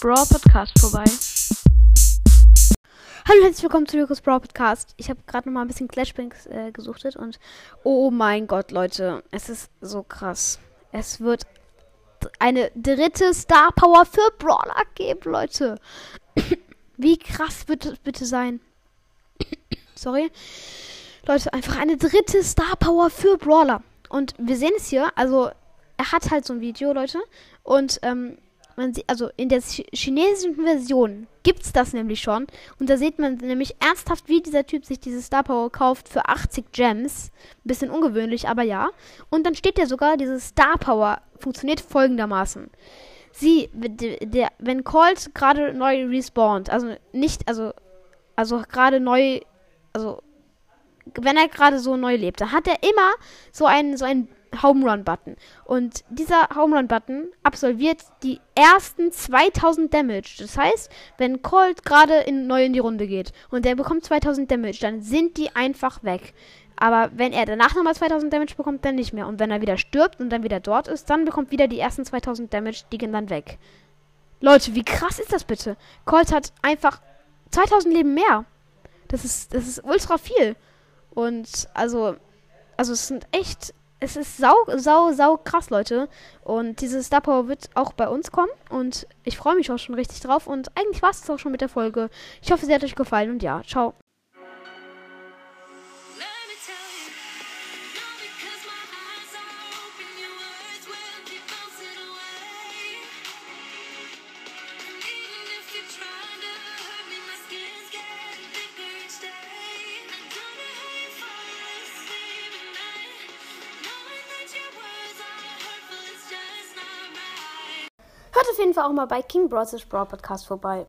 Brawl Podcast vorbei. Hallo und herzlich willkommen zu Lukas Brawl Podcast. Ich habe gerade nochmal ein bisschen Clashbangs gesuchtet und oh mein Gott, Leute, es ist so krass. Es wird eine dritte Star Power für Brawler geben, Leute. Wie krass wird das bitte sein? Sorry. Leute, einfach eine dritte Star Power für Brawler. Und wir sehen es hier, also er hat halt so ein Video, Leute. Und man sieht, also in der chinesischen Version gibt's das nämlich schon. Und da sieht man nämlich ernsthaft, wie dieser Typ sich diese Star Power kauft für 80 Gems. Bisschen ungewöhnlich, aber ja. Und dann steht ja sogar, diese Star Power funktioniert folgendermaßen. Wenn Colt gerade neu respawnt, wenn er gerade so neu lebt, dann hat er immer so einen Home Run Button. Und dieser Home Run Button absolviert die ersten 2000 Damage. Das heißt, wenn Colt gerade neu in die Runde geht und der bekommt 2000 Damage, dann sind die einfach weg. Aber wenn er danach nochmal 2000 Damage bekommt, dann nicht mehr. Und wenn er wieder stirbt und dann wieder dort ist, dann bekommt wieder die ersten 2000 Damage, die gehen dann weg. Leute, wie krass ist das bitte? Colt hat einfach 2000 Leben mehr. Das ist ultra viel. Und also es ist sau krass, Leute. Und diese Star Power wird auch bei uns kommen. Und ich freue mich auch schon richtig drauf. Und eigentlich war es das auch schon mit der Folge. Ich hoffe, sie hat euch gefallen. Und ja, ciao. Hört auf jeden Fall auch mal bei King Bros. Brawl Podcast vorbei.